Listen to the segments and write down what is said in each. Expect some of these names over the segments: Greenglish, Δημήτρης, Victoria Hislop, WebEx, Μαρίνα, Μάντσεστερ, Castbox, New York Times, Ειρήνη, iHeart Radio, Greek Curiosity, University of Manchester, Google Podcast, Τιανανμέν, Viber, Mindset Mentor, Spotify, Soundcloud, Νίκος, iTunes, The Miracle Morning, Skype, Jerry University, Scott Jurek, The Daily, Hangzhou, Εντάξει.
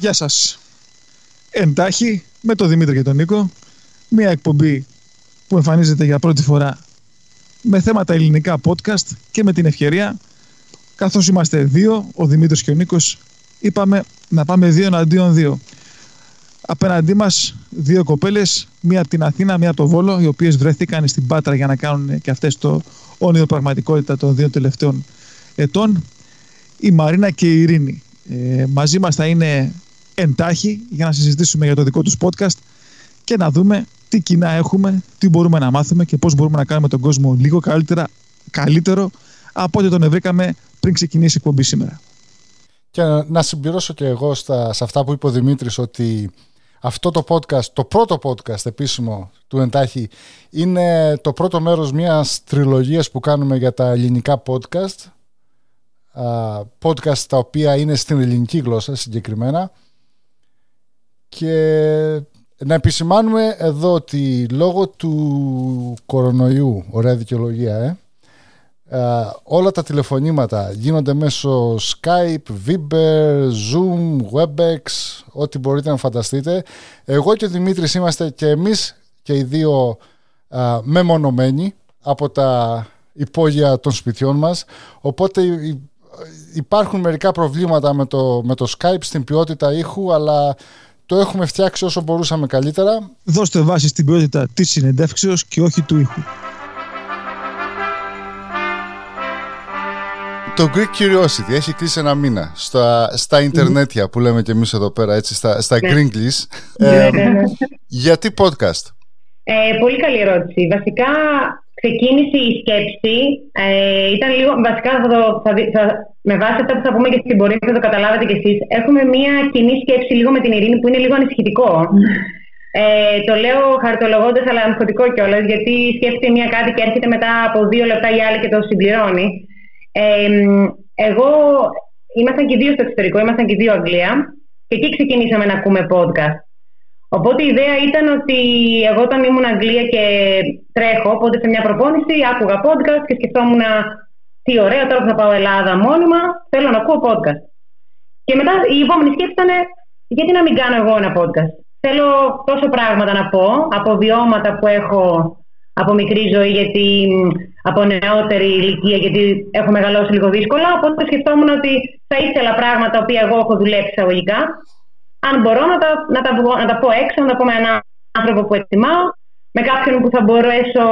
Γεια σας. Εντάχει με τον Δημήτρη και τον Νίκο. Μια εκπομπή που εμφανίζεται για πρώτη φορά με θέματα ελληνικά podcast και με την ευκαιρία, καθώς είμαστε δύο, ο Δημήτρης και ο Νίκος, είπαμε να πάμε δύο εναντίον δύο. Απέναντί μας δύο κοπέλες, μία από την Αθήνα, μία από το Βόλο, οι οποίες βρέθηκαν στην Πάτρα για να κάνουν και αυτές το όνειρο πραγματικότητα των δύο τελευταίων ετών, η Μαρίνα και η Ειρήνη. Μαζί μας θα είναι εντάχει για να συζητήσουμε για το δικό τους podcast και να δούμε τι κοινά έχουμε, τι μπορούμε να μάθουμε και πώς μπορούμε να κάνουμε τον κόσμο λίγο καλύτερο από ό,τι τον ευρήκαμε πριν ξεκινήσει η εκπομπή σήμερα. Και να συμπληρώσω και εγώ σε αυτά που είπε ο Δημήτρης, ότι αυτό το podcast, το πρώτο podcast επίσημο του Εντάχει, είναι το πρώτο μέρος μιας τριλογίας που κάνουμε για τα ελληνικά podcast. Podcast τα οποία είναι στην ελληνική γλώσσα συγκεκριμένα. Και να επισημάνουμε εδώ ότι λόγω του κορονοϊού, ωραία δικαιολογία, όλα τα τηλεφωνήματα γίνονται μέσω Skype, Viber, Zoom, WebEx, ό,τι μπορείτε να φανταστείτε. Εγώ και ο Δημήτρης είμαστε και εμείς και οι δύο μεμονωμένοι από τα υπόγεια των σπιτιών μας, οπότε υπάρχουν μερικά προβλήματα με το Skype στην ποιότητα ήχου, αλλά το έχουμε φτιάξει όσο μπορούσαμε καλύτερα. Δώστε βάση στην ποιότητα της συνεντεύξεως και όχι του ήχου. Το Greek Curiosity έχει κλείσει ένα μήνα στα ιντερνέτια που λέμε και εμείς εδώ πέρα, έτσι, στα Greenglish. Γιατί podcast? Πολύ καλή ερώτηση. Βασικά ξεκίνησε η σκέψη, ήταν λίγο, βασικά με βάση αυτά που θα πούμε και στην πορεία θα το καταλάβατε κι εσείς, έχουμε μία κοινή σκέψη λίγο με την Ειρήνη που είναι λίγο ανησυχητικό. Το λέω χαρτολογώντας, αλλά ανησυχητικό κιόλας, γιατί σκέφτεται μία κάτι και έρχεται μετά από 2 λεπτά η άλλη και το συμπληρώνει. Εγώ ήμασταν και 2 στο εξωτερικό, ήμασταν και 2 Αγγλία και εκεί ξεκινήσαμε να ακούμε podcast. Οπότε η ιδέα ήταν ότι εγώ όταν ήμουν Αγγλία και τρέχω, οπότε σε μια προπόνηση άκουγα podcast και σκεφτόμουν τι ωραία, τώρα που θα πάω Ελλάδα μόνιμα, θέλω να ακούω podcast. Και μετά η επόμενη σκέψη ήταν γιατί να μην κάνω εγώ ένα podcast. Θέλω τόσο πράγματα να πω από βιώματα που έχω από μικρή ζωή, γιατί από νεότερη ηλικία, γιατί έχω μεγαλώσει λίγο δύσκολα, οπότε σκεφτόμουν ότι θα ήθελα πράγματα που εγώ έχω δουλέψει εισαγωγικά. Αν μπορώ να τα πω έξω, να τα πω με έναν άνθρωπο που εκτιμάω, με κάποιον που θα μπορέσω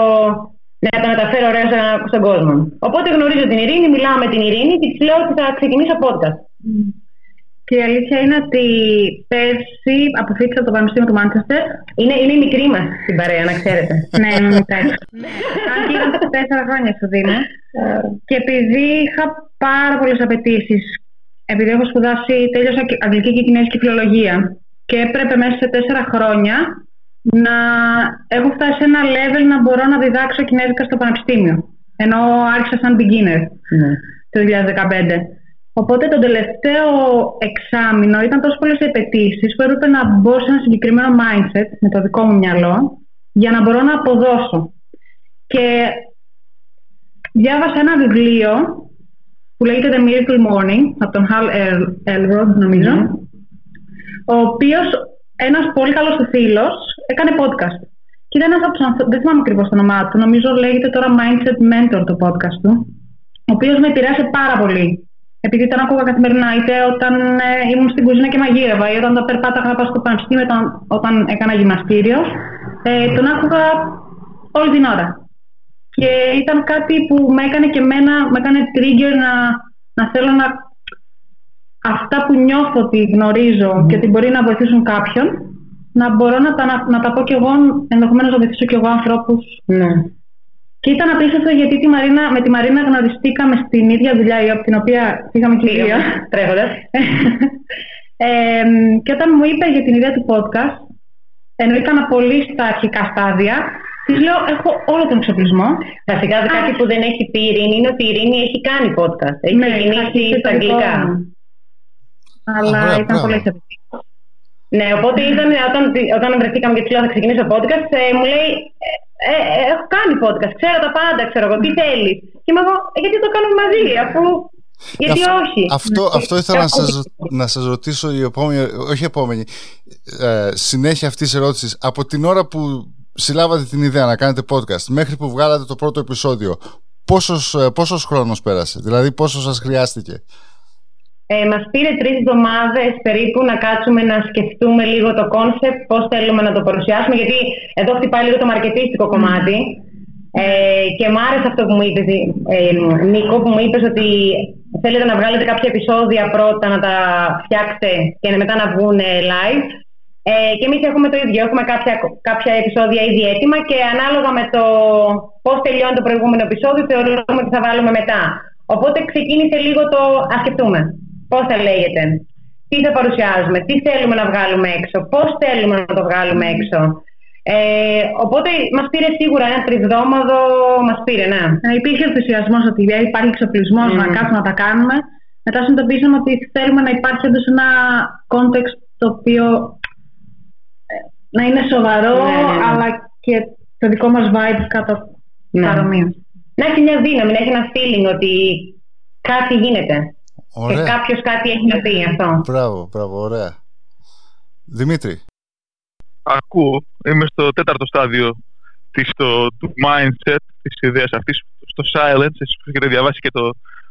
να τα μεταφέρω ωραίο στον κόσμο. Οπότε γνωρίζω την Ειρήνη, μιλάω με την Ειρήνη και της λέω ότι θα ξεκινήσω podcast. Και η αλήθεια είναι ότι πέρσι αποφύτησα το Πανεπιστήμιο του Μάντσεστερ. Είναι η μικρή μας στην παρέα, να ξέρετε. Ναι, είναι μικρά. Αν και ήταν 4 χρόνια στο Δήμο. Και επειδή είχα πάρα πολλές απαιτήσεις, επειδή έχω σπουδάσει, τέλειωσα αγγλική και κινέζικη φιλολογία και έπρεπε μέσα σε 4 χρόνια να έχω φτάσει σε ένα level να μπορώ να διδάξω κινέζικα στο πανεπιστήμιο, ενώ άρχισα σαν beginner το 2015. Οπότε το τελευταίο εξάμηνο ήταν τόσο πολλές απαιτήσεις που έπρεπε να μπω σε ένα συγκεκριμένο mindset με το δικό μου μυαλό για να μπορώ να αποδώσω. Και διάβασα ένα βιβλίο που λέγεται The Miracle Morning, από τον Hall El-Ελβροντ, νομίζω, ο οποίος, ένας πολύ καλός του φίλος, έκανε podcast. Και ήταν ένας από τους ανθρώπους, δεν θυμάμαι ακριβώς το όνομά του, νομίζω λέγεται τώρα Mindset Mentor το podcast του, ο οποίος με επηρέασε πάρα πολύ. Επειδή τον ακούγα καθημερινά, είτε όταν ήμουν στην κουζίνα και μαγείρευα, ή όταν τα περπάταγα πάω στο πανεπιστήμιο, όταν έκανα γυμναστήριο, τον άκουγα όλη την ώρα. Και ήταν κάτι που με έκανε και εμένα, με έκανε trigger να θέλω να... αυτά που νιώθω ότι γνωρίζω και ότι μπορεί να βοηθήσουν κάποιον, να μπορώ να τα πω κι εγώ, ενδεχομένως να βοηθήσω κι εγώ ανθρώπους. Ναι. Και ήταν απίστευτο γιατί με τη Μαρίνα γνωριστήκαμε στην ίδια δουλειά, από την οποία πήγαμε και λίγο, τρέχοντας. Και όταν μου είπε για την ιδέα του podcast, ενώ ήταν πολύ στα αρχικά στάδια, της λέω, έχω όλο τον εξοπλισμό. Βασικά, κάτι που δεν έχει πει η Ειρήνη είναι ότι η Ειρήνη έχει κάνει podcast. Έχει ξεκινήσει στα αγγλικά. Αλλά ήταν πολύ εξοπλισμό. Ναι, οπότε όταν βρεθήκαμε και της λέω θα ξεκινήσω podcast, μου λέει, έχω κάνει podcast, ξέρω τα πάντα, ξέρω εγώ, τι θέλει. Και μου είπα, γιατί το κάνουμε μαζί, αφού Γιατί όχι. Αυτό ήθελα να σας ρωτήσω συνέχεια αυτής της ερώτησης. Από την ώρα που συλλάβατε την ιδέα να κάνετε podcast μέχρι που βγάλατε το πρώτο επεισόδιο, πόσος χρόνος πέρασε, δηλαδή πόσο σας χρειάστηκε? Μας πήρε 3 εβδομάδες περίπου να κάτσουμε να σκεφτούμε λίγο το κόνσεπτ, πώς θέλουμε να το παρουσιάσουμε, γιατί εδώ χτυπάει λίγο το μαρκετίστικο κομμάτι. Και μ' άρεσε αυτό που μου είπες, Νίκο, που μου είπες ότι θέλετε να βγάλετε κάποια επεισόδια πρώτα, να τα φτιάξετε και μετά να βγουν live. Και εμείς έχουμε το ίδιο, έχουμε κάποια επεισόδια ήδη έτοιμα και ανάλογα με το πώς τελειώνει το προηγούμενο επεισόδιο θεωρούμε τι θα βάλουμε μετά. Οπότε ξεκίνησε λίγο το ας σκεφτούμε. Πώς θα λέγεται, τι θα παρουσιάζουμε, τι θέλουμε να βγάλουμε έξω, πώς θέλουμε να το βγάλουμε έξω. Οπότε μας πήρε σίγουρα ένα τρισδόμαδο, μας πήρε, ναι. Υπήρχε ενθουσιασμός ότι υπάρχει εξοπλισμός να κάτσουμε να τα κάνουμε. Μετά συνειδητοποιήσαμε ότι θέλουμε να υπάρχει όντως ένα context το οποίο να είναι σοβαρό, αλλά και το δικό μας vibe κατά παρομοίως. Να έχει μια δύναμη, να έχει ένα feeling ότι κάτι γίνεται. Ωραία. Και κάποιος κάτι έχει να πει αυτό. Μπράβο, ωραία. Δημήτρη. Ακούω, είμαι στο 4ο στάδιο του mindset, της ιδέας αυτής, στο silence, εσείς που έχετε διαβάσει και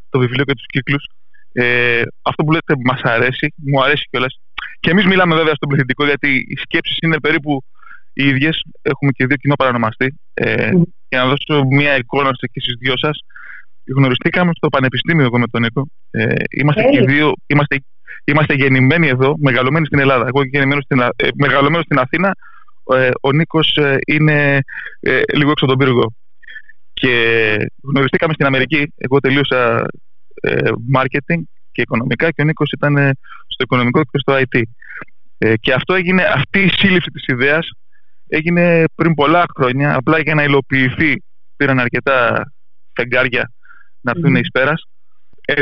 το βιβλίο και τους κύκλους. Αυτό που λέτε μας αρέσει, μου αρέσει κιόλας. Και εμείς μιλάμε βέβαια στον πληθυντικό, γιατί οι σκέψεις είναι περίπου οι ίδιες, έχουμε και 2 κοινό παρανομαστή. Για να δώσω μια εικόνα και στις 2 σας. Γνωριστήκαμε στο πανεπιστήμιο εγώ με τον Νίκο. Είμαστε και οι 2, είμαστε γεννημένοι εδώ, μεγαλωμένοι στην Ελλάδα. Εγώ μεγαλωμένος στην Αθήνα, ο Νίκος είναι λίγο έξω τον πύργο. Και γνωριστήκαμε στην Αμερική, εγώ τελείωσα marketing και οικονομικά και ο Νίκος ήταν στο οικονομικό και στο IT. Και αυτή η σύλληψη της ιδέας έγινε πριν πολλά χρόνια, απλά για να υλοποιηθεί πήραν αρκετά φεγγάρια να έρθουν εις πέρας.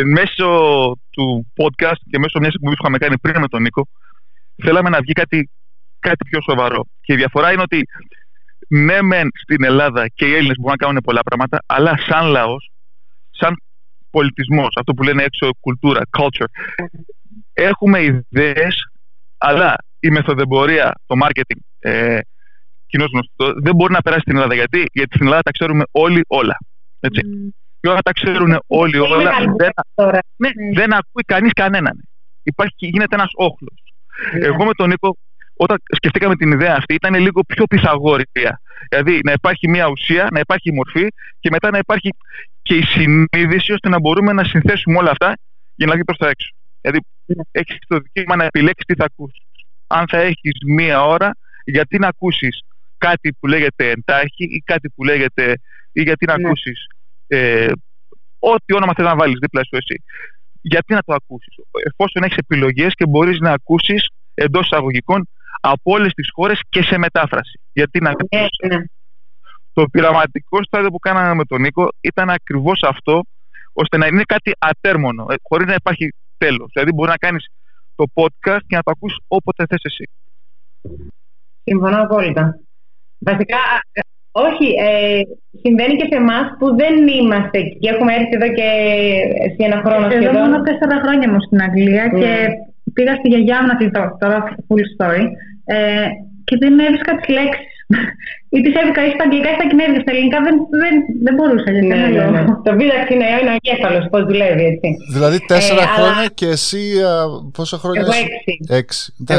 Μέσω του podcast και μέσω μιας εκπομπής που είχαμε κάνει πριν με τον Νίκο, θέλαμε να βγει κάτι πιο σοβαρό. Και η διαφορά είναι ότι ναι, μεν στην Ελλάδα και οι Έλληνες μπορούν να κάνουν πολλά πράγματα, αλλά σαν λαός, σαν πολιτισμός, αυτό που λένε έξω κουλτούρα, culture, έχουμε ιδέες, αλλά η μεθοδεμπορία, το marketing, κοινώς γνωστό, δεν μπορεί να περάσει στην Ελλάδα. Γιατί στην Ελλάδα τα ξέρουμε όλοι όλα. Έτσι. Και όλα τα ξέρουν όλοι όλα. Δεν ακούει κανείς κανέναν. Γίνεται ένας όχλος. Εγώ με τον Νίκο, όταν σκεφτήκαμε την ιδέα αυτή, ήταν λίγο πιο πυθαγόρια. Δηλαδή να υπάρχει μια ουσία, να υπάρχει μορφή και μετά να υπάρχει και η συνείδηση ώστε να μπορούμε να συνθέσουμε όλα αυτά για να βγει προς τα έξω. Δηλαδή έχεις το δικαίωμα να επιλέξεις τι θα ακούσεις. Αν θα έχεις μία ώρα, γιατί να ακούσεις κάτι που λέγεται εντάχει ή κάτι που λέγεται. Ή γιατί να ακούσεις ό,τι όνομα θες να βάλεις δίπλα σου εσύ. Γιατί να το ακούσεις, εφόσον έχεις επιλογές και μπορείς να ακούσεις εντός εισαγωγικών από όλες τις χώρες και σε μετάφραση. Γιατί να ακούσεις. Το πειραματικό στάδιο που κάναμε με τον Νίκο ήταν ακριβώς αυτό, ώστε να είναι κάτι ατέρμονο, χωρίς να υπάρχει τέλος. Δηλαδή μπορεί να κάνεις το podcast και να το ακούσεις όποτε θες εσύ. Συμφωνώ απόλυτα. Βασικά... Όχι, συμβαίνει και σε εμάς που δεν είμαστε και έχουμε έρθει εδώ και σε ένα χρόνο σχεδόν. Εδώ μόνο 4 χρόνια μου στην Αγγλία και πήγα στη γιαγιά μου να τη δω τώρα, full story, και δεν έβρισκα τις λέξεις. Ή τις έβρισκα ή στα αγγλικά ή στα κινέζικα, στα ελληνικά δεν μπορούσα. Το βίδαξ είναι ο εγκέφαλος, πώς δουλεύει έτσι. Δηλαδή 4 χρόνια και εσύ πόσα χρόνια? Εγώ 6.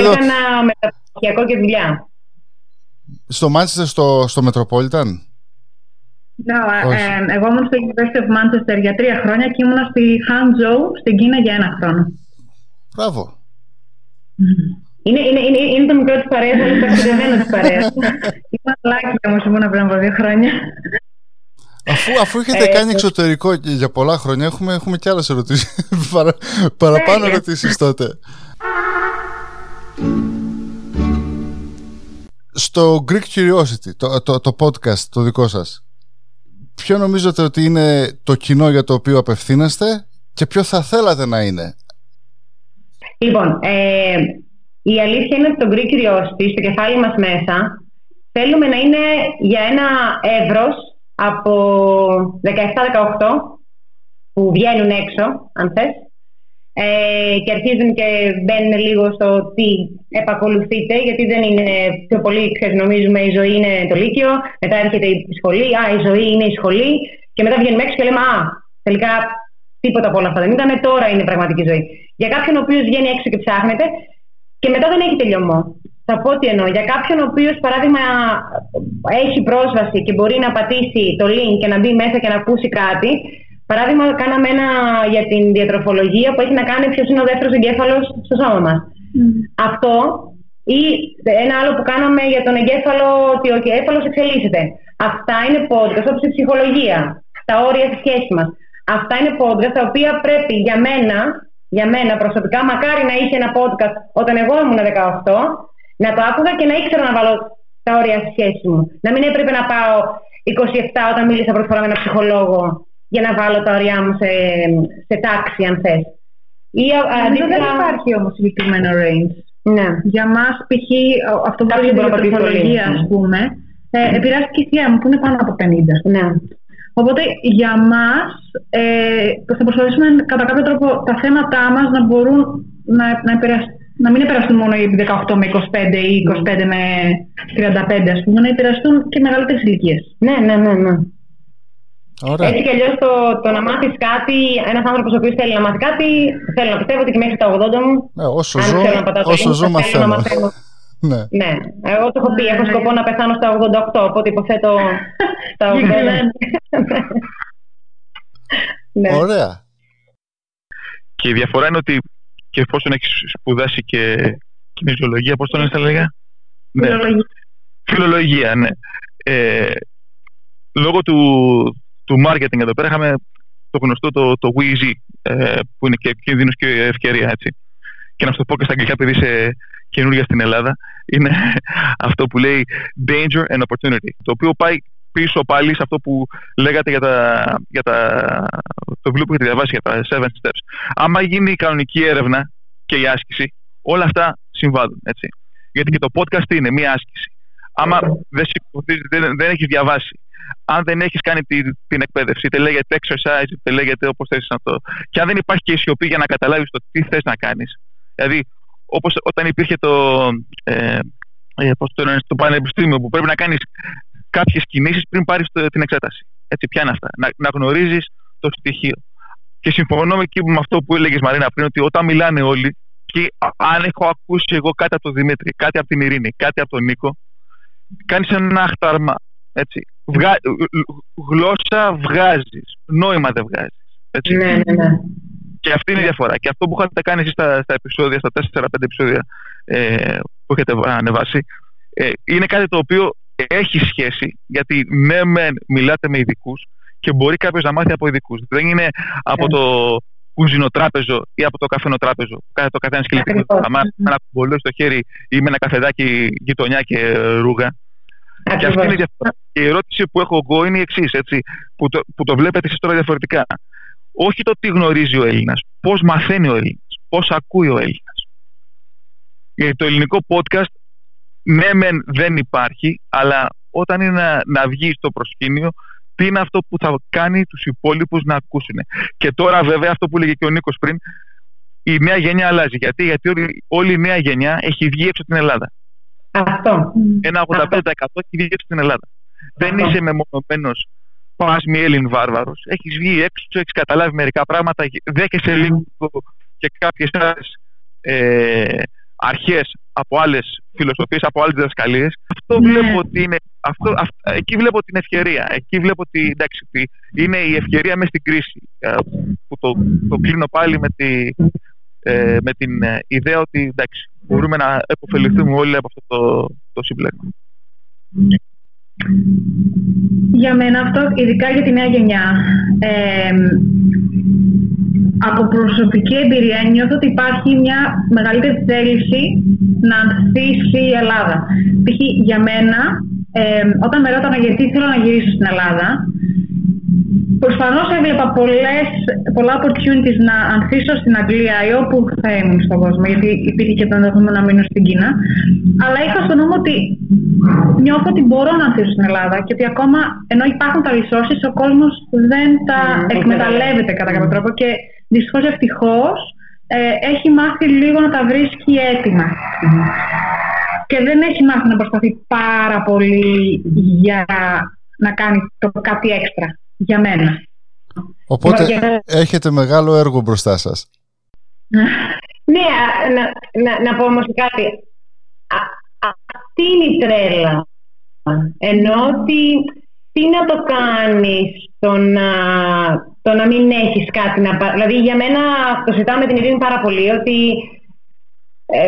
Έκανα μεταπτυχιακό και δουλειά. Στο Μάντσεστερ, στο Μετροπόλιταν. Εγώ ήμουν στο University of Manchester για 3 χρόνια και ήμουν στη Hangzhou, στην Κίνα, για 1 χρόνο. Μπράβο. Είναι το μικρό της παρέας, αλλά είναι το ταξιδευμένο της παρέας. Είμαι λάκι όμως, ήμουν πριν από 2 χρόνια. Αφού έχετε κάνει εξωτερικό για πολλά χρόνια, έχουμε κι άλλες ερωτήσεις. Παραπάνω ερωτήσεις τότε. Στο Greek Curiosity, το podcast το δικό σας, ποιο νομίζετε ότι είναι το κοινό για το οποίο απευθύνεστε και ποιο θα θέλατε να είναι? Λοιπόν, η αλήθεια είναι ότι το Greek Curiosity, στο κεφάλι μας μέσα, θέλουμε να είναι για ένα εύρος από 17-18 που βγαίνουν έξω, αν θες, και αρχίζουν και μπαίνουν λίγο στο τι επακολουθείτε, γιατί δεν είναι πιο πολύ, ξέρεις, νομίζουμε η ζωή είναι το λύκειο, μετά έρχεται η σχολή, η ζωή είναι η σχολή, και μετά βγαίνουμε έξω και λέμε τελικά τίποτα από όλα αυτά δεν ήταν, τώρα είναι η πραγματική ζωή. Για κάποιον ο οποίος βγαίνει έξω και ψάχνεται και μετά δεν έχει τελειωμό. Θα πω τι εννοώ. Για κάποιον ο οποίος, παράδειγμα, έχει πρόσβαση και μπορεί να πατήσει το link και να μπει μέσα και να ακούσει κάτι. Παράδειγμα, κάναμε ένα για την διατροφολογία που έχει να κάνει ποιος είναι ο δεύτερος εγκέφαλος στο σώμα μας. Αυτό, ή ένα άλλο που κάναμε για τον εγκέφαλο, ότι ο εγκέφαλος εξελίσσεται. Αυτά είναι podcast, όπως η ψυχολογία, τα όρια στη σχέση μας. Αυτά είναι podcast τα οποία πρέπει για μένα προσωπικά, μακάρι να είχε ένα podcast όταν εγώ ήμουν 18, να το άκουγα και να ήξερα να βάλω τα όρια στη σχέση μου. Να μην έπρεπε να πάω 27 όταν μίλησα πρώτη φορά με έναν ψυχολόγο για να βάλω τα ωριά μου σε τάξη, αν θες. Δεν υπάρχει όμως συγκεκριμένο range. Ναι. Για μας, π.χ. αυτό που είναι η τροφολογία, ας πούμε, επηρεάζει και η θεία μου, που είναι πάνω από 50. Ναι. Οπότε, για μας, θα προσπαθήσουμε κατά κάποιο τρόπο τα θέματά μας να μπορούν να μην επηρεαστούν μόνο οι 18 με 25 ή 25 με 35, ας πούμε, να επηρεαστούν και μεγαλύτερες ηλικίες. Ναι. Ωραία. Έτσι κι αλλιώς το να μάθεις κάτι, ένας άνθρωπος ο οποίος θέλει να μάθει κάτι, θέλω να πιστεύω ότι και μέχρι τα 80 μου, όσο ζω μαθαίνω. Ναι, εγώ το έχω πει, έχω σκοπό να πεθάνω στα 88, οπότε υποθέτω στα 80. Ναι. Ωραία. Και η διαφορά είναι ότι και εφόσον έχεις σπουδάσει και κοινωνιολογία, πώς το λένε στα λέγα? Φιλολογία, ναι. Λόγω του marketing εδώ πέρα είχαμε το γνωστό το WeZ, που είναι και κίνδυνος και ευκαιρία, έτσι. Και να σου το πω και στα αγγλικά, επειδή είσαι καινούργια στην Ελλάδα, είναι αυτό που λέει danger and opportunity, το οποίο πάει πίσω πάλι σε αυτό που λέγατε το βιβλίο που έχετε διαβάσει για τα 7 steps. Άμα γίνει η κανονική έρευνα και η άσκηση, όλα αυτά συμβάλλουν, έτσι. Γιατί και το podcast είναι μία άσκηση. Άμα δεν έχεις διαβάσει, αν δεν έχεις κάνει την εκπαίδευση, είτε λέγεται exercise, είτε λέγεται όπως θες αυτό, και αν δεν υπάρχει και η σιωπή για να καταλάβεις το τι θες να κάνεις. Δηλαδή, όπως όταν υπήρχε το πανεπιστήμιο, που πρέπει να κάνεις κάποιες κινήσεις πριν πάρεις την εξέταση. Έτσι, ποια είναι αυτά? Να γνωρίζεις το στοιχείο. Και συμφωνώ με αυτό που έλεγες, Μαρίνα, πριν, ότι όταν μιλάνε όλοι, και αν έχω ακούσει εγώ κάτι από τον Δημήτρη, κάτι από την Ειρήνη, κάτι από τον Νίκο, κάνεις ένα αχτάρμα. Έτσι. Γλώσσα βγάζεις, νόημα δεν βγάζεις. Έτσι. Ναι. Και αυτή είναι η διαφορά. Και αυτό που είχατε κάνει εσείς στα επεισόδια, στα 4-5 επεισόδια που έχετε ανεβάσει, είναι κάτι το οποίο έχει σχέση, γιατί ναι, μεν μιλάτε με ειδικούς και μπορεί κάποιος να μάθει από ειδικούς. Δεν είναι από το κουζινοτράπεζο ή από το καφενοτράπεζο. Το καθένα σκελετικό. Αμά να κουμπολέω στο χέρι ή με ένα καφεδάκι γειτονιά και ρούγα. Και αυτή είναι η ερώτηση που έχω εγώ, είναι η εξής, που το βλέπετε εσείς τώρα διαφορετικά. Όχι το τι γνωρίζει ο Έλληνας, πώς μαθαίνει ο Έλληνας, πώς ακούει ο Έλληνας. Γιατί το ελληνικό podcast, ναι μεν δεν υπάρχει, αλλά όταν είναι να βγει στο προσκήνιο, τι είναι αυτό που θα κάνει τους υπόλοιπους να ακούσουν. Και τώρα βέβαια, αυτό που έλεγε και ο Νίκος πριν, η νέα γενιά αλλάζει. Γιατί όλη η νέα γενιά έχει βγει έξω την Ελλάδα. Αυτό. Ένα 85% έχει βγει έξω στην Ελλάδα. Δεν είσαι μεμονωμένος πάσμι Έλλην βάρβαρος. Έχεις βγει έξω, έχεις καταλάβει μερικά πράγματα, δέχεσαι λίγο και κάποιες άλλες αρχές από άλλες φιλοσοφίες, από άλλες διδασκαλίες. Εκεί βλέπω την ευκαιρία. Εκεί βλέπω ότι είναι η ευκαιρία μέσα στην κρίση. Που το κλείνω πάλι με την ιδέα ότι μπορούμε να επωφεληθούμε όλοι από αυτό το συμπλέγμα. Για μένα αυτό, ειδικά για τη νέα γενιά, από προσωπική εμπειρία νιώθω ότι υπάρχει μια μεγαλύτερη θέληση να ανθίσει η Ελλάδα. Π.χ. για μένα, όταν με ρώτανα γιατί θέλω να γυρίσω στην Ελλάδα, Προφανώς έβλεπα πολλά opportunities να ανθίσω στην Αγγλία ή όπου θα ήμουν στον κόσμο, γιατί υπήρχε και το ενδεχόμενο να μείνω στην Κίνα. Αλλά είχα στο νόμο ότι νιώθω ότι μπορώ να ανθίσω στην Ελλάδα και ότι ακόμα ενώ υπάρχουν τα resources, ο κόσμος δεν τα εκμεταλλεύεται κατά κάποιο τρόπο. Και δυστυχώς ευτυχώς έχει μάθει λίγο να τα βρίσκει έτοιμα. Και δεν έχει μάθει να προσπαθεί πάρα πολύ για να κάνει το κάτι έξτρα. Για μένα. Οπότε έχετε μεγάλο έργο μπροστά σας. Ναι, να πω όμως κάτι. Αυτή είναι η τρέλα. Ενώ ότι τι να το κάνεις το να μην έχεις κάτι να πάρεις. Δηλαδή για μένα το συζητάω με την Ειρήνη πάρα πολύ ότι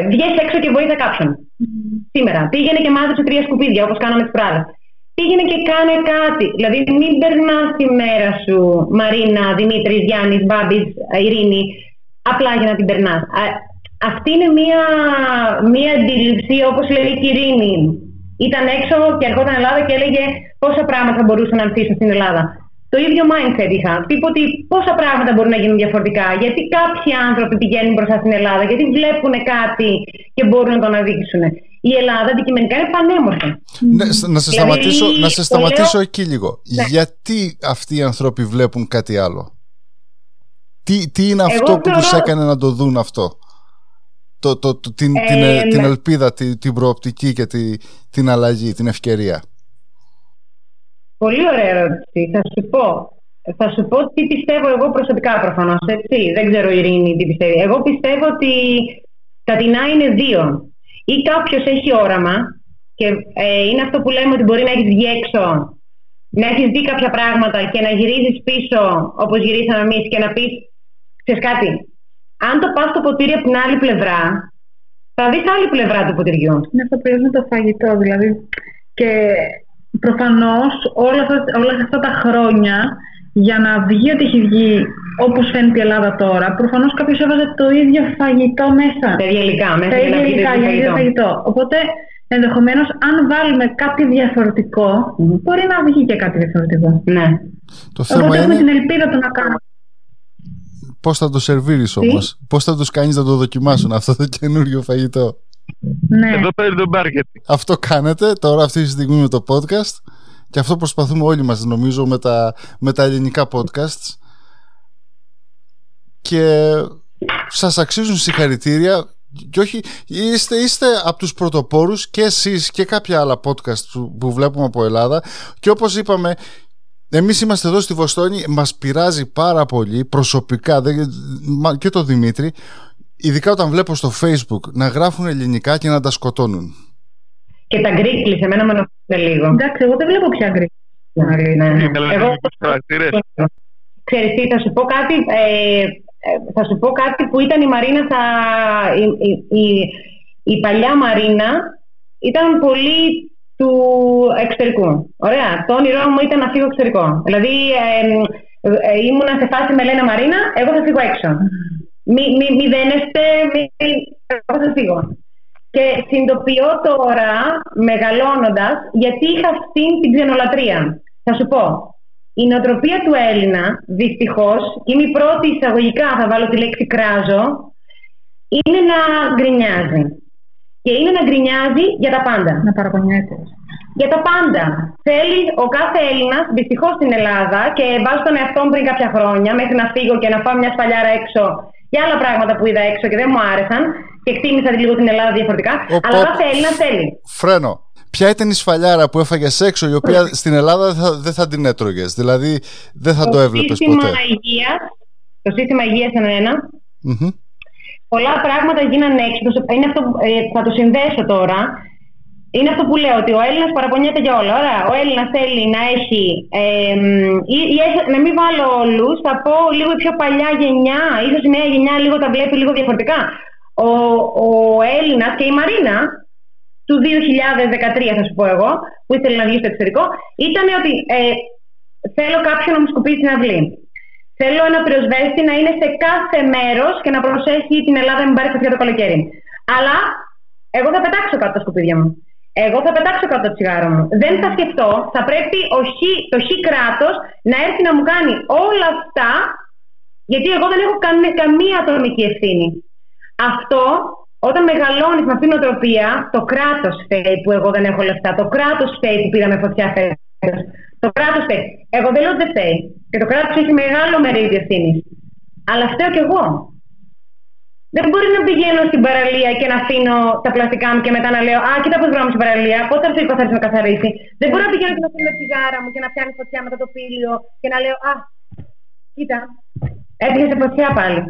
βγες έξω και βοήθα κάποιον. Σήμερα πήγαινε και μάζεψε 3 σκουπίδια όπως κάναμε τις πράγμα. Πήγαινε και κάνε κάτι. Δηλαδή, μην περνάς τη μέρα σου, Μαρίνα, Δημήτρης, Γιάννης, Μπάμπης, Ειρήνη, απλά για να την περνάς. Αυτή είναι μία αντίληψη, όπως λέει η Ειρήνη. Ήταν έξω και ερχόταν Ελλάδα και έλεγε πόσα πράγματα μπορούσαν να ανθίσουν στην Ελλάδα. Το ίδιο mindset είχα. Τύπου ότι πόσα πράγματα μπορούν να γίνουν διαφορετικά. Γιατί κάποιοι άνθρωποι πηγαίνουν μπροστά στην Ελλάδα, γιατί βλέπουν κάτι και μπορούν να το αναδείξουν. Η Ελλάδα αντικειμενικά είναι πανέμορφη. Ναι, να σε σταματήσω εκεί λίγο. Ναι. Γιατί αυτοί οι άνθρωποι βλέπουν κάτι άλλο? Τι είναι αυτό που τους έκανε να το δουν αυτό? Την ελπίδα, την προοπτική και την αλλαγή, την ευκαιρία. Πολύ ωραία ερώτηση. Θα σου πω τι πιστεύω εγώ προσωπικά προφανώς. Έτσι. Δεν ξέρω η Ειρήνη τι πιστεύει. Εγώ πιστεύω ότι τα δεινά είναι δύο. Ή κάποιος έχει όραμα και είναι αυτό που λέμε ότι μπορεί να έχεις βγει έξω, να έχεις δει κάποια πράγματα και να γυρίζεις πίσω όπως γυρίσαμε εμείς και να πεις, ξέρεις κάτι, αν το πας στο ποτήρι από την άλλη πλευρά, θα δεις άλλη πλευρά του ποτηριού. Είναι αυτό που είναι το φαγητό δηλαδή. Και προφανώς όλα αυτά τα χρόνια για να βγει ότι έχει βγει όπως φαίνεται η Ελλάδα τώρα, προφανώς κάποιος έβαζε το ίδιο φαγητό μέσα. Τα ίδια υλικά. Οπότε, ενδεχομένως, αν βάλουμε κάτι διαφορετικό, μπορεί να βγει και κάτι διαφορετικό. Ναι. Οπότε έχουμε την ελπίδα του να κάνουμε. Πώς θα το σερβίρεις όμως? Πώς θα τους κάνεις να το δοκιμάσουν αυτό το καινούριο φαγητό? Ναι. Εδώ παίρνει το marketing. Αυτό κάνετε τώρα αυτή τη στιγμή με το podcast. Και αυτό προσπαθούμε όλοι μας, νομίζω, με τα ελληνικά podcasts. Και σας αξίζουν συγχαρητήρια. Και όχι, είστε από τους πρωτοπόρους και εσείς και κάποια άλλα podcast που βλέπουμε από Ελλάδα. Και όπως είπαμε, εμείς είμαστε εδώ στη Βοστόνη. Μας πειράζει πάρα πολύ προσωπικά και το Δημήτρη, ειδικά όταν βλέπω στο Facebook να γράφουν ελληνικά και να τα σκοτώνουν. Και τα Greek, σε μένα με αναφέρονται λίγο. Εντάξει, εγώ δεν βλέπω πια Greek. Ξέρεις τι, θα σου πω κάτι που ήταν η Μαρίνα, η παλιά Μαρίνα ήταν πολύ του εξωτερικού. Ωραία, το όνειρό μου ήταν να φύγω εξωτερικό. Δηλαδή ήμουνα σε φάση με λένε Μαρίνα, εγώ θα φύγω έξω. Μη δένεστε, εγώ θα φύγω. Και συνειδητοποιώ τώρα, μεγαλώνοντας, γιατί είχα αυτήν την ξενολατρία. Θα σου πω, η νοοτροπία του Έλληνα, δυστυχώς, και είναι η πρώτη εισαγωγικά, θα βάλω τη λέξη κράζω, είναι να γκρινιάζει. Και είναι να γκρινιάζει για τα πάντα. Να παραπονιέται. Για τα πάντα. Θέλει ο κάθε Έλληνας, δυστυχώς στην Ελλάδα, και βάζω τον εαυτό μου πριν κάποια χρόνια, μέχρι να φύγω και να φάω μια σφαλιάρα έξω, για άλλα πράγματα που είδα έξω και δεν μου άρεσαν. Και εκτίμησα λίγο την Ελλάδα διαφορετικά. Αλλά κάθε Έλληνα θέλει. Φρένο. Ποια ήταν η σφαλιάρα που έφαγες έξω, η οποία στην Ελλάδα δεν θα την έτρωγες? Δηλαδή δεν θα το έβλεπες ποτέ. Το σύστημα υγείας είναι ένα. Mm-hmm. Πολλά πράγματα γίνανε έξω. Είναι αυτό, θα το συνδέσω τώρα. Είναι αυτό που λέω, ότι ο Έλληνας παραπονιέται για όλα. Ωραία, ο Έλληνας θέλει να έχει. Να μην βάλω όλους, θα πω λίγο πιο παλιά γενιά. Ίσως η νέα γενιά λίγο τα βλέπει λίγο διαφορετικά. Ο Έλληνας και η Μαρίνα του 2013, θα σου πω εγώ, που ήθελε να βγει στο εξωτερικό, ήταν ότι θέλω κάποιον να μου σκουπίσει την αυλή. Θέλω ένα πυροσβέστη να είναι σε κάθε μέρος και να προσέχει την Ελλάδα να μην πάρει φωτιά το καλοκαίρι. Αλλά εγώ θα πετάξω κάτω τα σκουπίδια μου. Εγώ θα πετάξω κάτω το τσιγάρο μου. Δεν θα σκεφτώ. Θα πρέπει το χι κράτος να έρθει να μου κάνει όλα αυτά, γιατί εγώ δεν έχω καμία ατομική ευθύνη. Αυτό, όταν μεγαλώνεις με αυτήν την οτροπία, το κράτος φταίει που εγώ δεν έχω λεφτά. Το κράτος φταίει που πήραμε φωτιά φέτος. Το κράτος φταίει. Εγώ δεν λέω ότι δεν φταίει. Και το κράτος έχει μεγάλο μερίδιο ευθύνης. Αλλά φταίω κι εγώ. Δεν μπορεί να πηγαίνω στην παραλία και να αφήνω τα πλαστικά μου και μετά να λέω «Α, κοίτα πώς βρώμη στην παραλία, πώς θα έρθει ο καθαρής να καθαρίσει». Δεν μπορώ να πηγαίνω και να αφήνω τη τσιγάρα μου και να πιάνει φωτιά μετά το πύλιο και να λέω «Α, κοίτα, έπιασε σε φωτιά πάλι».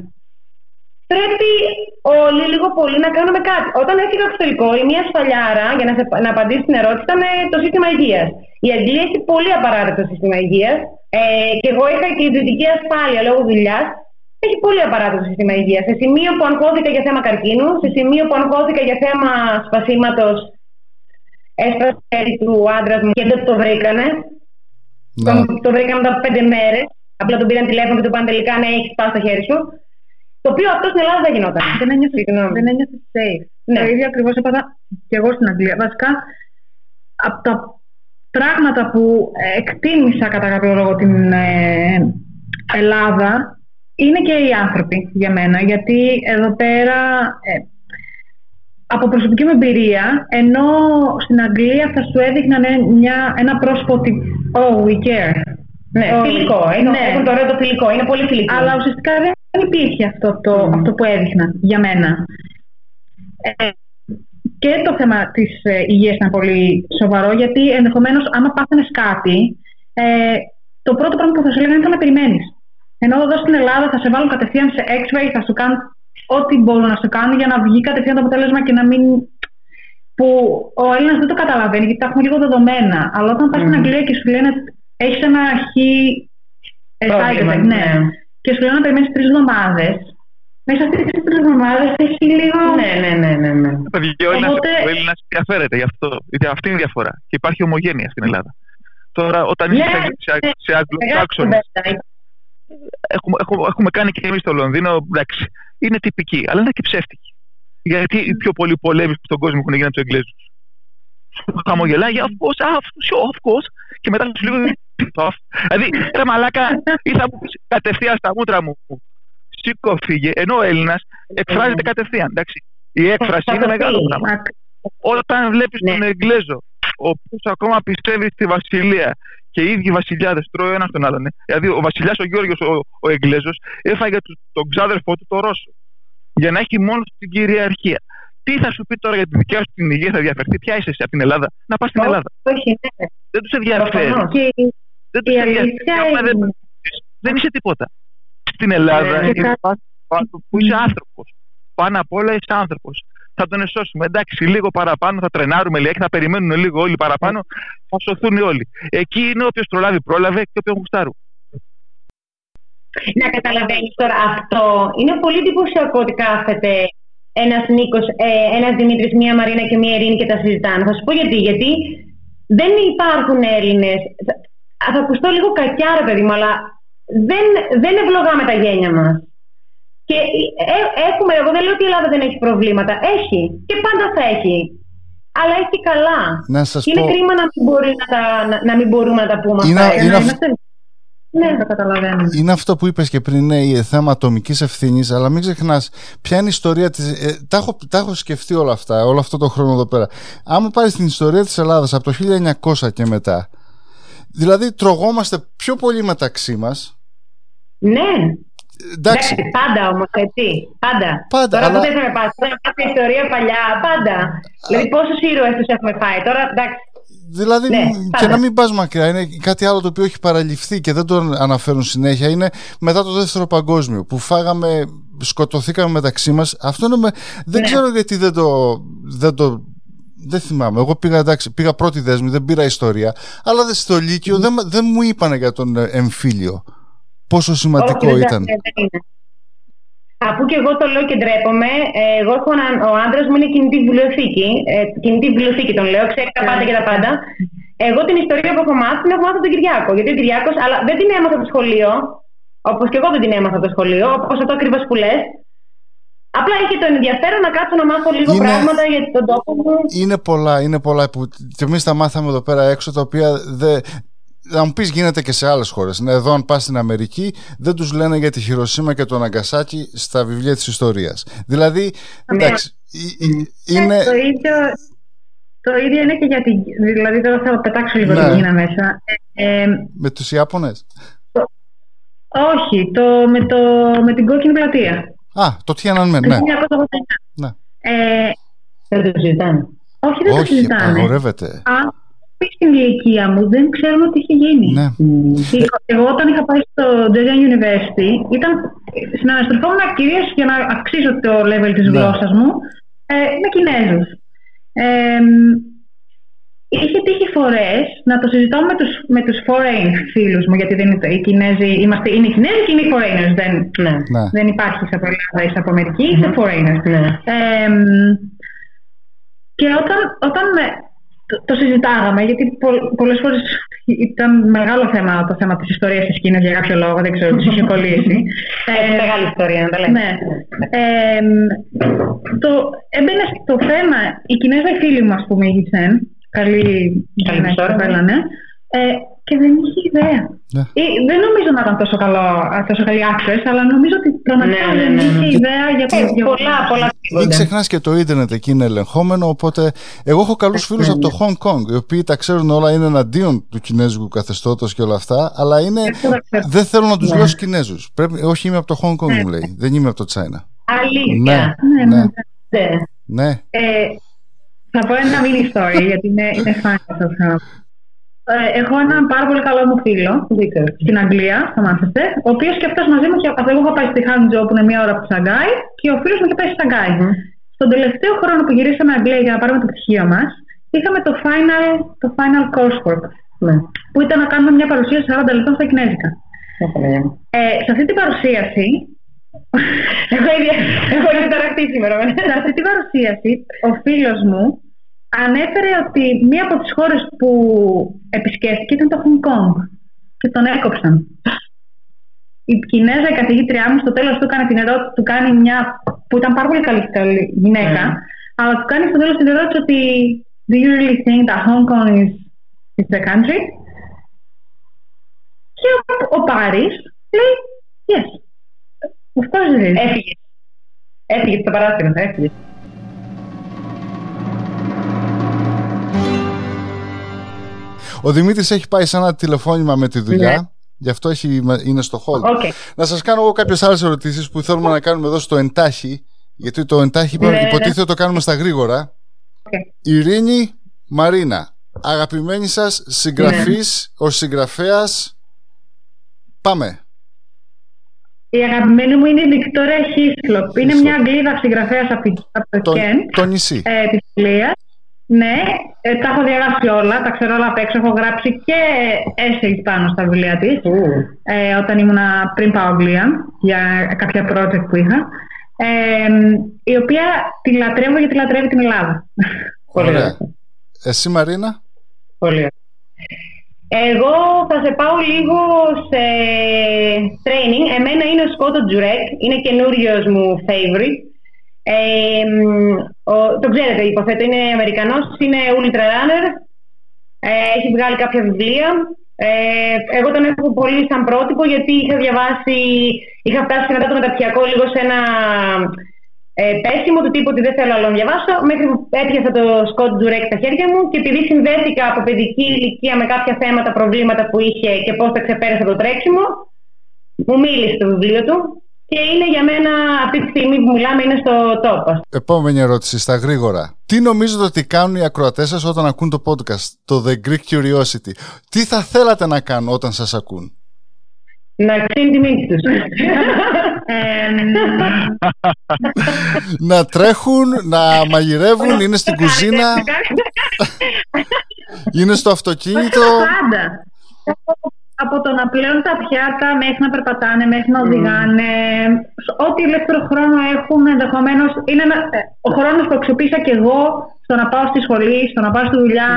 Πρέπει όλοι λίγο πολύ να κάνουμε κάτι. Όταν έφυγα στο τελικό, η μία σφαλιάρα, για να απαντήσει την ερώτηση, ήταν το σύστημα υγείας. Η Αγγλία έχει πολύ απαράδεκτο σύστημα υγείας και εγώ είχα και ιδιωτική ασφάλεια λόγω δουλειάς. Έχει πολύ απαράδεκτο σύστημα υγείας. Σε σημείο που αγχώθηκα για θέμα καρκίνου, σε σημείο που αγχώθηκα για θέμα σπασίματος, έσπασε το χέρι του άντρα μου και δεν το βρήκανε. No. Το βρήκανε μετά από 5 μέρες. Απλά τον πήραν τηλέφωνο και του πάνε τελικά ναι, έχει σπάσει το χέρι σου. Το οποίο αυτό στην Ελλάδα δεν γινόταν. Δεν ένιωθες safe. Ναι. Το ίδιο ακριβώς έπαθα και εγώ στην Αγγλία. Βασικά, από τα πράγματα που εκτίμησα κατά κάποιο λόγο την Ελλάδα, είναι και οι άνθρωποι για μένα, γιατί εδώ πέρα από προσωπική μου εμπειρία, ενώ στην Αγγλία θα σου έδειχναν ένα πρόσωπο ότι «Oh, we care». Ναι, φιλικό. Έχουν το ωραίο το φιλικό, είναι πολύ φιλικό. Αλλά ουσιαστικά δεν υπήρχε αυτό που έδειχναν για μένα. Και το θέμα της υγείας ήταν πολύ σοβαρό, γιατί ενδεχομένως άμα πάθαινες κάτι, το πρώτο πράγμα που θα σου έλεγαν ήταν να περιμένεις. Ενώ εδώ στην Ελλάδα θα σε βάλουν κατευθείαν σε X-ray, θα σου κάνουν ό,τι μπορούν να σου κάνουν για να βγει κατευθείαν το αποτέλεσμα και να μην. Που ο Έλληνας δεν το καταλαβαίνει, γιατί τα έχουμε λίγο δεδομένα. Αλλά όταν πας στην Αγγλία και σου λένε έχεις ένα πρόβλημα, ναι. Και σου λένε να περιμένεις 3 εβδομάδες. Μέσα σε αυτές τις 3 εβδομάδες έχει λίγο. Ναι. Ο Έλληνας ενδιαφέρεται γι' αυτό. Αυτή είναι η διαφορά. Και υπάρχει ομογένεια στην Ελλάδα. Τώρα, όταν είσαι σε Άγγλο-Σάξονες. Έχουμε κάνει και εμείς στο Λονδίνο, εντάξει, είναι τυπική, αλλά είναι και ψεύτικη. Γιατί οι πιο πολλοί πολέμοι στον κόσμο έχουν γίνει από τους Εγγλέζους. Σου χαμογελάει, of course, και μετά σου λέει, δηλαδή, ρε μαλάκα, ή θα μου πεις κατευθείαν στα μούτρα μου, σήκω φύγε, ενώ ο Έλληνας εκφράζεται κατευθείαν, εντάξει. Η έκφραση είναι μεγάλο πράγμα. Όταν βλέπεις τον Εγγλέζο, ο οποίος ακόμα πιστεύει στη βασιλεία, και οι ίδιοι βασιλιάδες τρώει ένα τον άλλον. Ναι. Δηλαδή, ο βασιλιάς ο Γιώργος, ο Εγγλέζος, έφαγε τον ξάδερφό του, τον Ρώσο, για να έχει μόνο την κυριαρχία. Τι θα σου πει τώρα για τη δικιά σου την υγεία, θα διαφερθεί, ποια είσαι εσύ από την Ελλάδα, να πας στην Ελλάδα. Όχι, ναι. Δεν τους ενδιαφέρει. Δεν είσαι τίποτα. Στην Ελλάδα που είσαι άνθρωπος. Πάνω απ' όλα είσαι άνθρωπος. Θα τον εσώσουμε. Εντάξει, λίγο παραπάνω, θα τρενάρουμε λιγάκι, θα περιμένουν λίγο όλοι παραπάνω, θα σωθούν όλοι. Εκεί είναι όποιος προλάβει, πρόλαβε και όποιον γουστάρουν. Να καταλαβαίνεις τώρα αυτό. Είναι πολύ εντυπωσιακό ότι κάθεται ένας Νίκος, ένας Δημήτρης, μία Μαρίνα και μία Ειρήνη και τα συζητάνε. Θα σου πω γιατί. Γιατί δεν υπάρχουν Έλληνες. Θα ακουστώ λίγο κακιά, ρε παιδί μου, αλλά δεν ευλογάμε τα γένια μας. Και έχουμε, εγώ δεν λέω ότι η Ελλάδα δεν έχει προβλήματα. Έχει και πάντα θα έχει. Αλλά έχει καλά. Να σας είναι πω... κρίμα να μην μπορούμε να τα πούμε αυτά. Ναι, το καταλαβαίνω. Είναι αυτό που είπες και πριν, ναι, η θέμα ατομικής ευθύνης, αλλά μην ξεχνάς ποια είναι η ιστορία της. Τα έχω σκεφτεί όλα αυτά, όλο αυτό το χρόνο εδώ πέρα. Άμα πάρεις την ιστορία της Ελλάδας από το 1900 και μετά, δηλαδή τρογόμαστε πιο πολύ μεταξύ μας. Ναι. Εντάξει. Πάντα όμως, έτσι. Πάντα. Τώρα αλλά... δεν θα με πας. Τώρα κάποια ιστορία παλιά. Πάντα. Δηλαδή, πόσους ήρωες τους έχουμε φάει τώρα, εντάξει. Δηλαδή, ναι, και να μην πας μακριά. Είναι κάτι άλλο το οποίο έχει παραληφθεί και δεν το αναφέρουν συνέχεια. Είναι μετά το Δεύτερο Παγκόσμιο που φάγαμε, σκοτωθήκαμε μεταξύ μας. Αυτό είναι. Δεν ξέρω γιατί δεν θυμάμαι. Εγώ πήγα πρώτη δέσμη, δεν πήρα ιστορία. Αλλά στο Λύκειο δεν μου είπανε για τον εμφύλιο. Πόσο σημαντικό ήταν. Αφού και εγώ το λέω και ντρέπομαι, εγώ έχω ο άντρας μου είναι κινητή βιβλιοθήκη. Κινητή βιβλιοθήκη τον λέω, ξέρει τα πάντα και τα πάντα. Εγώ την ιστορία που έχω μάθει την έχω μάθει από τον Κυριάκο. Γιατί ο Κυριάκος, αλλά δεν την έμαθα από το σχολείο, όπως και εγώ δεν την έμαθα από το σχολείο, όπως αυτό ακριβώς που λες. Απλά είχε το ενδιαφέρον να κάτσω να μάθω λίγο πράγματα για τον τόπο μου. Είναι πολλά που και εμείς τα μάθαμε εδώ πέρα έξω, τα οποία δεν... Να μου πεις, γίνεται και σε άλλες χώρες. Εδώ, αν πας στην Αμερική, δεν τους λένε για τη Χιροσίμα και τον Ναγκασάκι στα βιβλία της ιστορίας. Δηλαδή, εντάξει, είναι... Το ίδιο είναι και για την... Δηλαδή, τώρα θα πετάξω λίγο την Κίνα μέσα. Με τους Ιάπωνες? Όχι, με την Κόκκινη Πλατεία. Α, το Τιανανμέν, ναι. Δεν το συζητάνε. Όχι, δεν το συζητάνε. Όχι, απαγορεύεται. Στην ηλικία μου δεν ξέρουμε τι είχε γίνει. Ναι. Εγώ όταν είχα πάει στο Jerry University, συναναστροφόμουν κυρίως για να αυξήσω το level της γλώσσας μου με Κινέζους. Είχε τύχει φορές να το συζητάω με τους foreign φίλους μου, γιατί δεν είναι οι Κινέζοι, είναι οι Κινέζοι και είναι οι foreigners. Δεν υπάρχει από Ελλάδα ή από Αμερική, είσαι foreigners. Και όταν το συζητάγαμε, γιατί πολλές φορές ήταν μεγάλο θέμα το θέμα της ιστορίας της Κίνας για κάποιο λόγο, δεν ξέρω, τους είχε κολλήσει. Μεγάλη ιστορία, να τα λέμε. Ναι. Έμπαινε στο θέμα, οι Κινέζοι φίλοι μου, ας πούμε, ήγησαν. Καλή ιστορία, ναι. Και δεν είχε ιδέα. Δεν νομίζω να ήταν τόσο καλή access, αλλά νομίζω ότι πραγματικά δεν είχε ιδέα για πολλά. Μην ξεχνάς και το ίντερνετ εκεί είναι ελεγχόμενο, οπότε εγώ έχω καλούς φίλους από το Hong Kong, οι οποίοι τα ξέρουν όλα, είναι εναντίον του κινέζικου καθεστώτος και όλα αυτά, αλλά δεν θέλουν να τους λέω Κινέζους. Όχι, είμαι από το Hong Kong, μου λέει, δεν είμαι από το China. Αλήθεια. Ναι. Θα πω ένα mini story, γιατί είναι φάνηκε αυτό το θέμα. Έχω έναν πάρα πολύ καλό μου φίλο στην Αγγλία, στο Μάντσεστερ, ο οποίος και αυτός μαζί μου, και εγώ είχα πάει στη Hangzhou που είναι μία ώρα από τη Σαγκάη, και ο φίλος μου είχε πάει στη Σαγκάη. Στον τελευταίο χρόνο που γυρίσαμε Αγγλία για να πάρουμε το πτυχίο μας, είχαμε το final coursework, που ήταν να κάνουμε μια παρουσίαση 40 λεπτών στα κινέζικα. Σε αυτή την παρουσίαση, έχω ήδη ταραχτεί σήμερα. Σε αυτή την παρουσίαση, ο φίλος μου ανέφερε ότι μία από τις χώρες που επισκέφθηκε ήταν το Hong Kong και τον έκοψαν. Η Κινέζα, η καθηγήτριά μου, στο τέλος του έκανε την ερώτηση, του κάνει μια που ήταν πάρα πολύ καλή γυναίκα, αλλά του κάνει στο τέλος την ερώτηση ότι do you really think that Hong Kong is the country? Και ο Πάρης λέει yes. Αυτό είναι. Έφυγε στο παράθυρο, έφυγε. Ο Δημήτρης έχει πάει σε ένα τηλεφώνημα με τη δουλειά, γι' αυτό είναι στο hall. Να σας κάνω εγώ κάποιες άλλες ερωτήσεις που θέλουμε να κάνουμε εδώ στο εντάχει, γιατί το εντάχει υποτίθεται το κάνουμε στα γρήγορα. Ειρήνη, Μαρίνα, αγαπημένη σας συγγραφής, ως συγγραφέας, πάμε. Η αγαπημένη μου είναι η Victoria Hislop. Είναι μια Αγγλίδα συγγραφέας από το Κέντ. Το νησί. Της Αγγλίας. Ναι, τα έχω διαγράψει όλα, τα ξέρω όλα απ' έξω. Έχω γράψει και essays πάνω στα βιβλία της. Όταν ήμουνα πριν πάω Αγγλία, για κάποια project που είχα. Η οποία τη λατρεύω γιατί λατρεύει την Ελλάδα. Ωραία. Εσύ, Μαρίνα? Πολύ ωραία. Εγώ θα σε πάω λίγο σε training. Εμένα είναι ο Scott Jurek, είναι καινούριος μου favorite. Το ξέρετε, υποθέτω, είναι Αμερικανός, είναι ultra runner, έχει βγάλει κάποια βιβλία. Εγώ τον έχω πολύ σαν πρότυπο, γιατί είχα φτάσει μετά το μεταπτυχιακό λίγο σε ένα πέσιμο του τύπου ότι δεν θέλω άλλο να διαβάσω, μέχρι που έπιασα το Scott Jurek στα χέρια μου, και επειδή συνδέθηκα από παιδική ηλικία με κάποια θέματα, προβλήματα που είχε και πώς τα ξεπέρασε το τρέξιμο, μου μίλησε το βιβλίο του και είναι για μένα αυτή τη στιγμή που μιλάμε είναι στο τόπο. Επόμενη ερώτηση στα γρήγορα. Τι νομίζετε ότι κάνουν οι ακροατές σας όταν ακούν το podcast, το The Greek Curiosity? Τι θα θέλατε να κάνουν όταν σας ακούν? Να ξύνει τη μύτη τους. Να τρέχουν, να μαγειρεύουν, είναι στην κουζίνα, είναι στο αυτοκίνητο. Από το να πλέουν τα πιάτα μέχρι να περπατάνε, μέχρι να οδηγάνε, ό,τι ελεύθερο χρόνο έχουν, ενδεχομένως είναι ο χρόνος που αξιοποίησα και εγώ στο να πάω στη σχολή, στο να πάω στη δουλειά,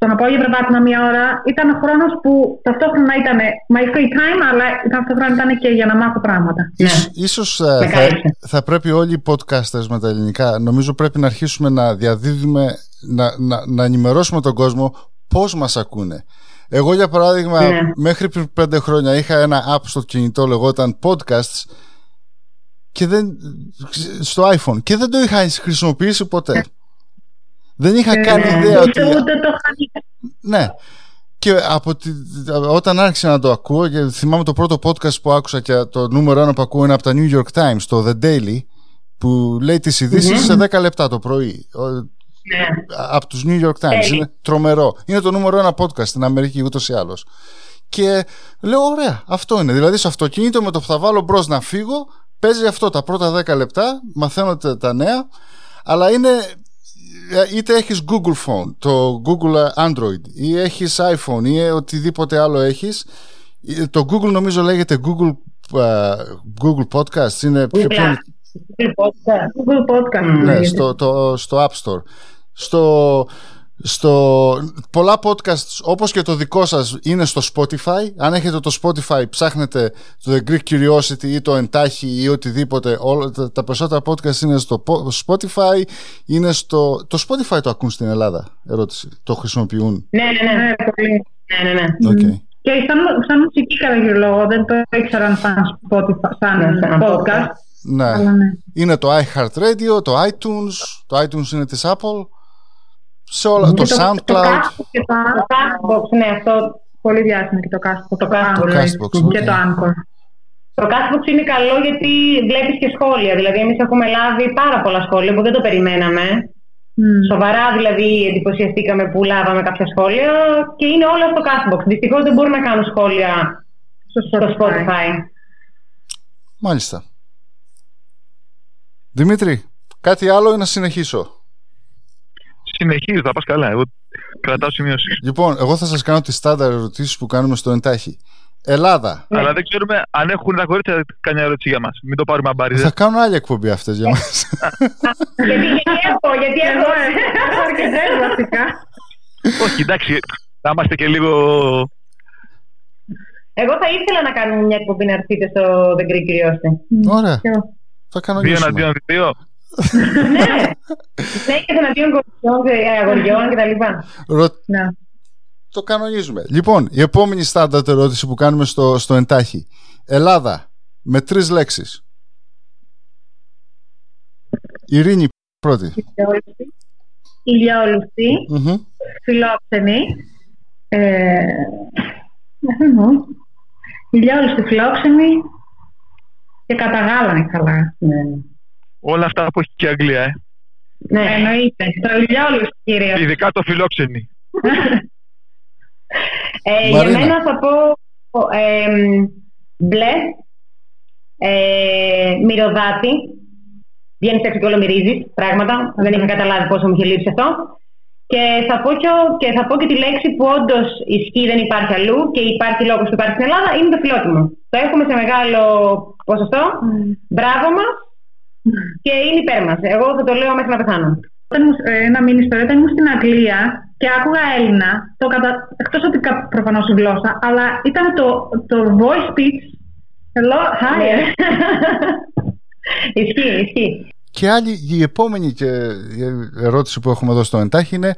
το να πάω για περπάτημα μία ώρα ήταν ο χρόνος που ταυτόχρονα ήταν my free time, αλλά ταυτόχρονα ήταν και για να μάθω πράγματα. Ίσως θα πρέπει όλοι οι podcasters με τα ελληνικά, νομίζω πρέπει να αρχίσουμε να διαδίδουμε, να ενημερώσουμε τον κόσμο πώς μας ακούνε. Εγώ για παράδειγμα, μέχρι πριν 5 χρόνια είχα ένα app στο κινητό, λεγόταν Podcasts, και στο iPhone, και δεν το είχα χρησιμοποιήσει ποτέ. Δεν είχα καν ιδέα ότι... Ούτε το είχα. Ναι. Και όταν άρχισα να το ακούω, και θυμάμαι το πρώτο podcast που άκουσα και το νούμερο 1 που ακούω είναι από τα New York Times, το The Daily, που λέει τις ειδήσεις σε 10 λεπτά το πρωί. Από τους New York Times. Είναι τρομερό. Είναι το νούμερο 1 podcast στην Αμερική ούτως ή άλλως. Και λέω, ωραία, αυτό είναι. Δηλαδή στο αυτοκίνητο με το που θα βάλω μπρος να φύγω, παίζει αυτό τα πρώτα 10 λεπτά, μαθαίνω τα νέα, αλλά είναι... Είτε έχεις Google Phone, το Google Android, ή έχεις iPhone ή οτιδήποτε άλλο έχεις. Το Google νομίζω λέγεται Google Podcast. Είναι πιο Google Podcast. Ναι, στο App Store. Πολλά podcasts όπως και το δικό σας είναι στο Spotify. Αν έχετε το Spotify, ψάχνετε το The Greek Curiosity ή το Εντάχει ή οτιδήποτε. Τα περισσότερα podcasts είναι στο Spotify. Είναι το Spotify το ακούν στην Ελλάδα? Ερώτηση. Το χρησιμοποιούν? Ναι. Okay. Και σαν μουσική κατά κύριο λόγο. Δεν το ήξερα αν σαν podcast. Ναι. Είναι το iHeart Radio, το iTunes. Το iTunes είναι της Apple. Το Soundcloud. Και το Castbox, ναι, αυτό πολύ διάσημο, και το Castbox. Και το Anchor. Το Castbox είναι καλό γιατί βλέπεις και σχόλια. Δηλαδή, εμείς έχουμε λάβει πάρα πολλά σχόλια που δεν το περιμέναμε. Σοβαρά, δηλαδή, εντυπωσιαστήκαμε που λάβαμε κάποια σχόλια και είναι όλα στο Castbox. Δυστυχώς δεν μπορούν να κάνουν σχόλια στο Spotify. Μάλιστα. Δημήτρη, κάτι άλλο ή να συνεχίσω? Συνεχίζει, θα πας καλά. Εγώ κρατάω σημειώσεις. Λοιπόν, εγώ θα σας κάνω τις στάνταρ ερωτήσεις που κάνουμε στο Εντάχει. Ελλάδα. Αλλά δεν ξέρουμε αν έχουν τα κορίτσια καμιά ερώτηση για μας. Μην το πάρουμε αμπαρίδες. Θα κάνουν άλλη εκπομπή αυτές για μας. Γιατί έχω αρκετές βασικά. Όχι, εντάξει, θα είμαστε και λίγο... Εγώ θα ήθελα να κάνουμε μια εκπομπή να έρθείτε στο The Greek Curiosity. Ωραία. Θα κανονίσουμε. 2-2-2. Ναι, και των αντίον αγοριών και τα λοιπά. Το κανονίζουμε. Λοιπόν, η επόμενη στάνταρτ ερώτηση που κάνουμε στο Εντάχει. Ελλάδα, με 3 λέξεις. Ειρήνη, πρώτη. Ηλιόλουστη, φιλόξενη. Ηλιόλουστη, φιλόξενη και καταγάλανε καλά. Όλα αυτά που έχει και η Αγγλία, Ναι, εννοείται. Το ηλιόλουστη, κυρίως. Ειδικά το φιλόξενη. Για μένα θα πω μπλε, μυρωδάτη. Βγαίνεις έξω και όλο μυρίζεις πράγματα. Δεν είχα καταλάβει πόσο μου είχε λείψει αυτό. Και θα πω και τη λέξη που όντως ισχύει, δεν υπάρχει αλλού και υπάρχει λόγος που υπάρχει στην Ελλάδα, είναι το φιλότιμο. Το έχουμε σε μεγάλο ποσοστό. Μπράβο μας. Και είναι υπέρ μας. Εγώ θα το λέω μέχρι να πεθάνω. Ένα μήνυμα ιστορία. Όταν ήμουν στην Αγγλία και άκουγα Έλληνα, εκτός ότι προφανώς η γλώσσα, αλλά ήταν το voice speech. Hello, hi. Ισχύει. Και άλλη, η επόμενη ερώτηση που έχουμε εδώ στο Εντάχει είναι: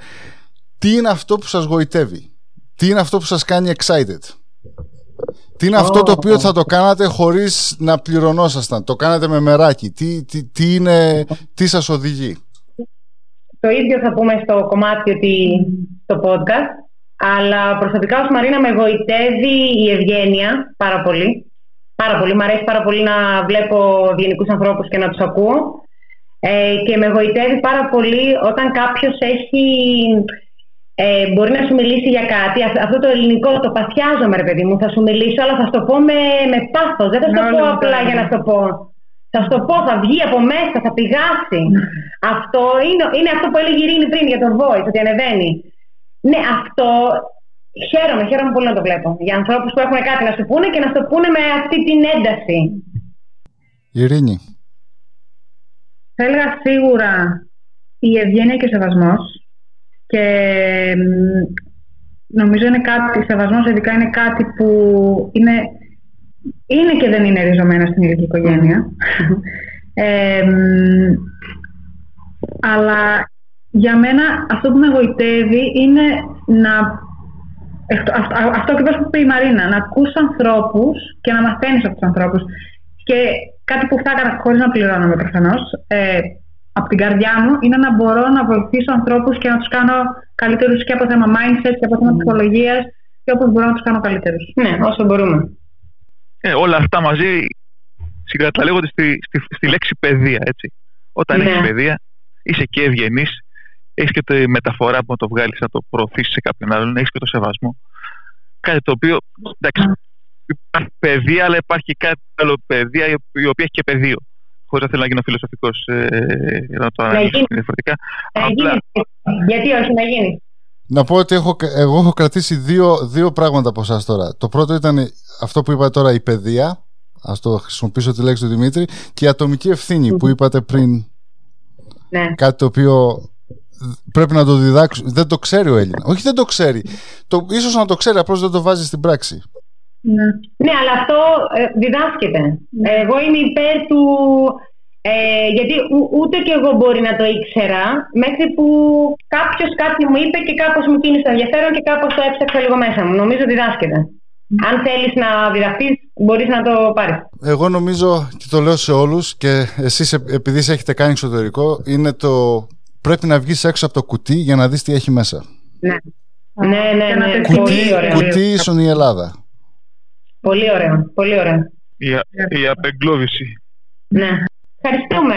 τι είναι αυτό που σας γοητεύει? Τι είναι αυτό που σας κάνει excited? Τι είναι αυτό το οποίο θα το κάνατε χωρίς να πληρωνόσασταν? Το κάνατε με μεράκι. Τι σας οδηγεί? Το ίδιο θα πούμε στο κομμάτι στο podcast. Αλλά προσωπικά ως Μαρίνα με γοητεύει η ευγένεια πάρα πολύ. Πάρα πολύ. Μ' αρέσει πάρα πολύ να βλέπω ευγενικούς ανθρώπους και να τους ακούω. Και με γοητεύει πάρα πολύ όταν κάποιος έχει... μπορεί να σου μιλήσει για κάτι. Αυτό το ελληνικό το παθιάζομαι, ρε παιδί μου. Θα σου μιλήσω, αλλά θα σου το πω με πάθος. Δεν θα σου το πω απλά για να σου το πω. Θα σου το πω, θα βγει από μέσα, θα πηγάσει. Αυτό είναι αυτό που έλεγε η Ειρήνη πριν για τον voice, ότι ανεβαίνει. Ναι, αυτό χαίρομαι πολύ να το βλέπω. Για ανθρώπους που έχουν κάτι να σου πούνε και να σου το πούνε με αυτή την ένταση. Ειρήνη. Θα έλεγα σίγουρα η ευγένεια και ο σεβασμός. Και νομίζω είναι κάτι, σεβασμός ειδικά είναι κάτι που είναι και δεν είναι ριζωμένα στην ίδια οικογένεια. Mm-hmm. Αλλά για μένα αυτό που με γοητεύει είναι αυτό ακριβώς που είπε η Μαρίνα, να ακούς ανθρώπους και να μαθαίνεις από τους ανθρώπους. Και κάτι που θα έκανα χωρίς να πληρώνομαι προφανώς, από την καρδιά μου, είναι να μπορώ να βοηθήσω ανθρώπους και να τους κάνω καλύτερους και από θέμα mindset και από θέμα ψυχολογίας και όπως μπορώ να τους κάνω καλύτερους. Ναι, όσο μπορούμε. Όλα αυτά μαζί συγκαταλέγονται στη λέξη παιδεία, έτσι. Όταν έχεις παιδεία, είσαι και ευγενής, έχεις και τη μεταφορά που να το βγάλεις, να το προωθήσεις σε κάποιον άλλον, έχεις και το σεβασμό. Κάτι το οποίο, εντάξει, υπάρχει παιδεία, αλλά υπάρχει και κάτι άλλο παιδεία, η οποία έχει και πεδίο. Χωρίς να θέλω να γίνω φιλοσοφικός, να το αναλύσω διαφορετικά. Γιατί όχι, να γίνει. Να πω ότι εγώ έχω κρατήσει δύο πράγματα από εσάς τώρα. Το πρώτο ήταν αυτό που είπα τώρα, η παιδεία. Ας το χρησιμοποιήσω τη λέξη του Δημήτρη. Και η ατομική ευθύνη που είπατε πριν. Ναι. Κάτι το οποίο πρέπει να το διδάξουμε. Δεν το ξέρει ο Έλληνα. Όχι, δεν το ξέρει. Ίσως να το ξέρει, απλώς δεν το βάζει στην πράξη. Ναι. Ναι, αλλά αυτό διδάσκεται. Εγώ είμαι υπέρ του. Γιατί ούτε κι εγώ μπορεί να το ήξερα, μέχρι που κάποιος κάτι μου είπε και κάπως μου κίνησε το ενδιαφέρον και κάπως το έψαξα λίγο μέσα μου. Νομίζω διδάσκεται. Αν θέλεις να διδαχθείς, μπορείς να το πάρεις. Εγώ νομίζω, και το λέω σε όλους, και εσείς επειδή σε έχετε κάνει εξωτερικό, είναι το πρέπει να βγεις έξω από το κουτί για να δεις τι έχει μέσα. Ναι, ναι. Κουτί ίσον η Ελλάδα. Πολύ ωραία, πολύ ωραία. Η απεγκλώβηση. Ναι. Ευχαριστούμε.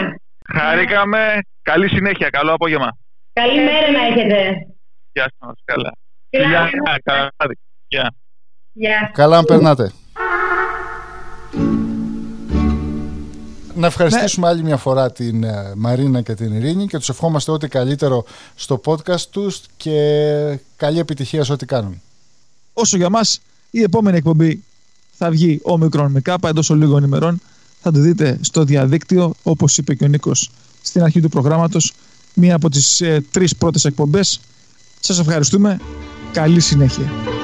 Χαρήκαμε. Καλή συνέχεια. Καλό απόγευμα. Καλή μέρα να έχετε. Γεια σας. Καλά. Γεια. Καλά αν περνάτε. Να ευχαριστήσουμε άλλη μια φορά την Μαρίνα και την Ειρήνη και τους ευχόμαστε ό,τι καλύτερο στο podcast τους και καλή επιτυχία σε ό,τι κάνουν. Όσο για μας, η επόμενη εκπομπή θα βγει όμικρον με κάπα εντός λίγων ημερών. Θα το δείτε στο διαδίκτυο, όπως είπε και ο Νίκος στην αρχή του προγράμματος, μία από τις 3 πρώτες εκπομπές. Σας ευχαριστούμε. Καλή συνέχεια.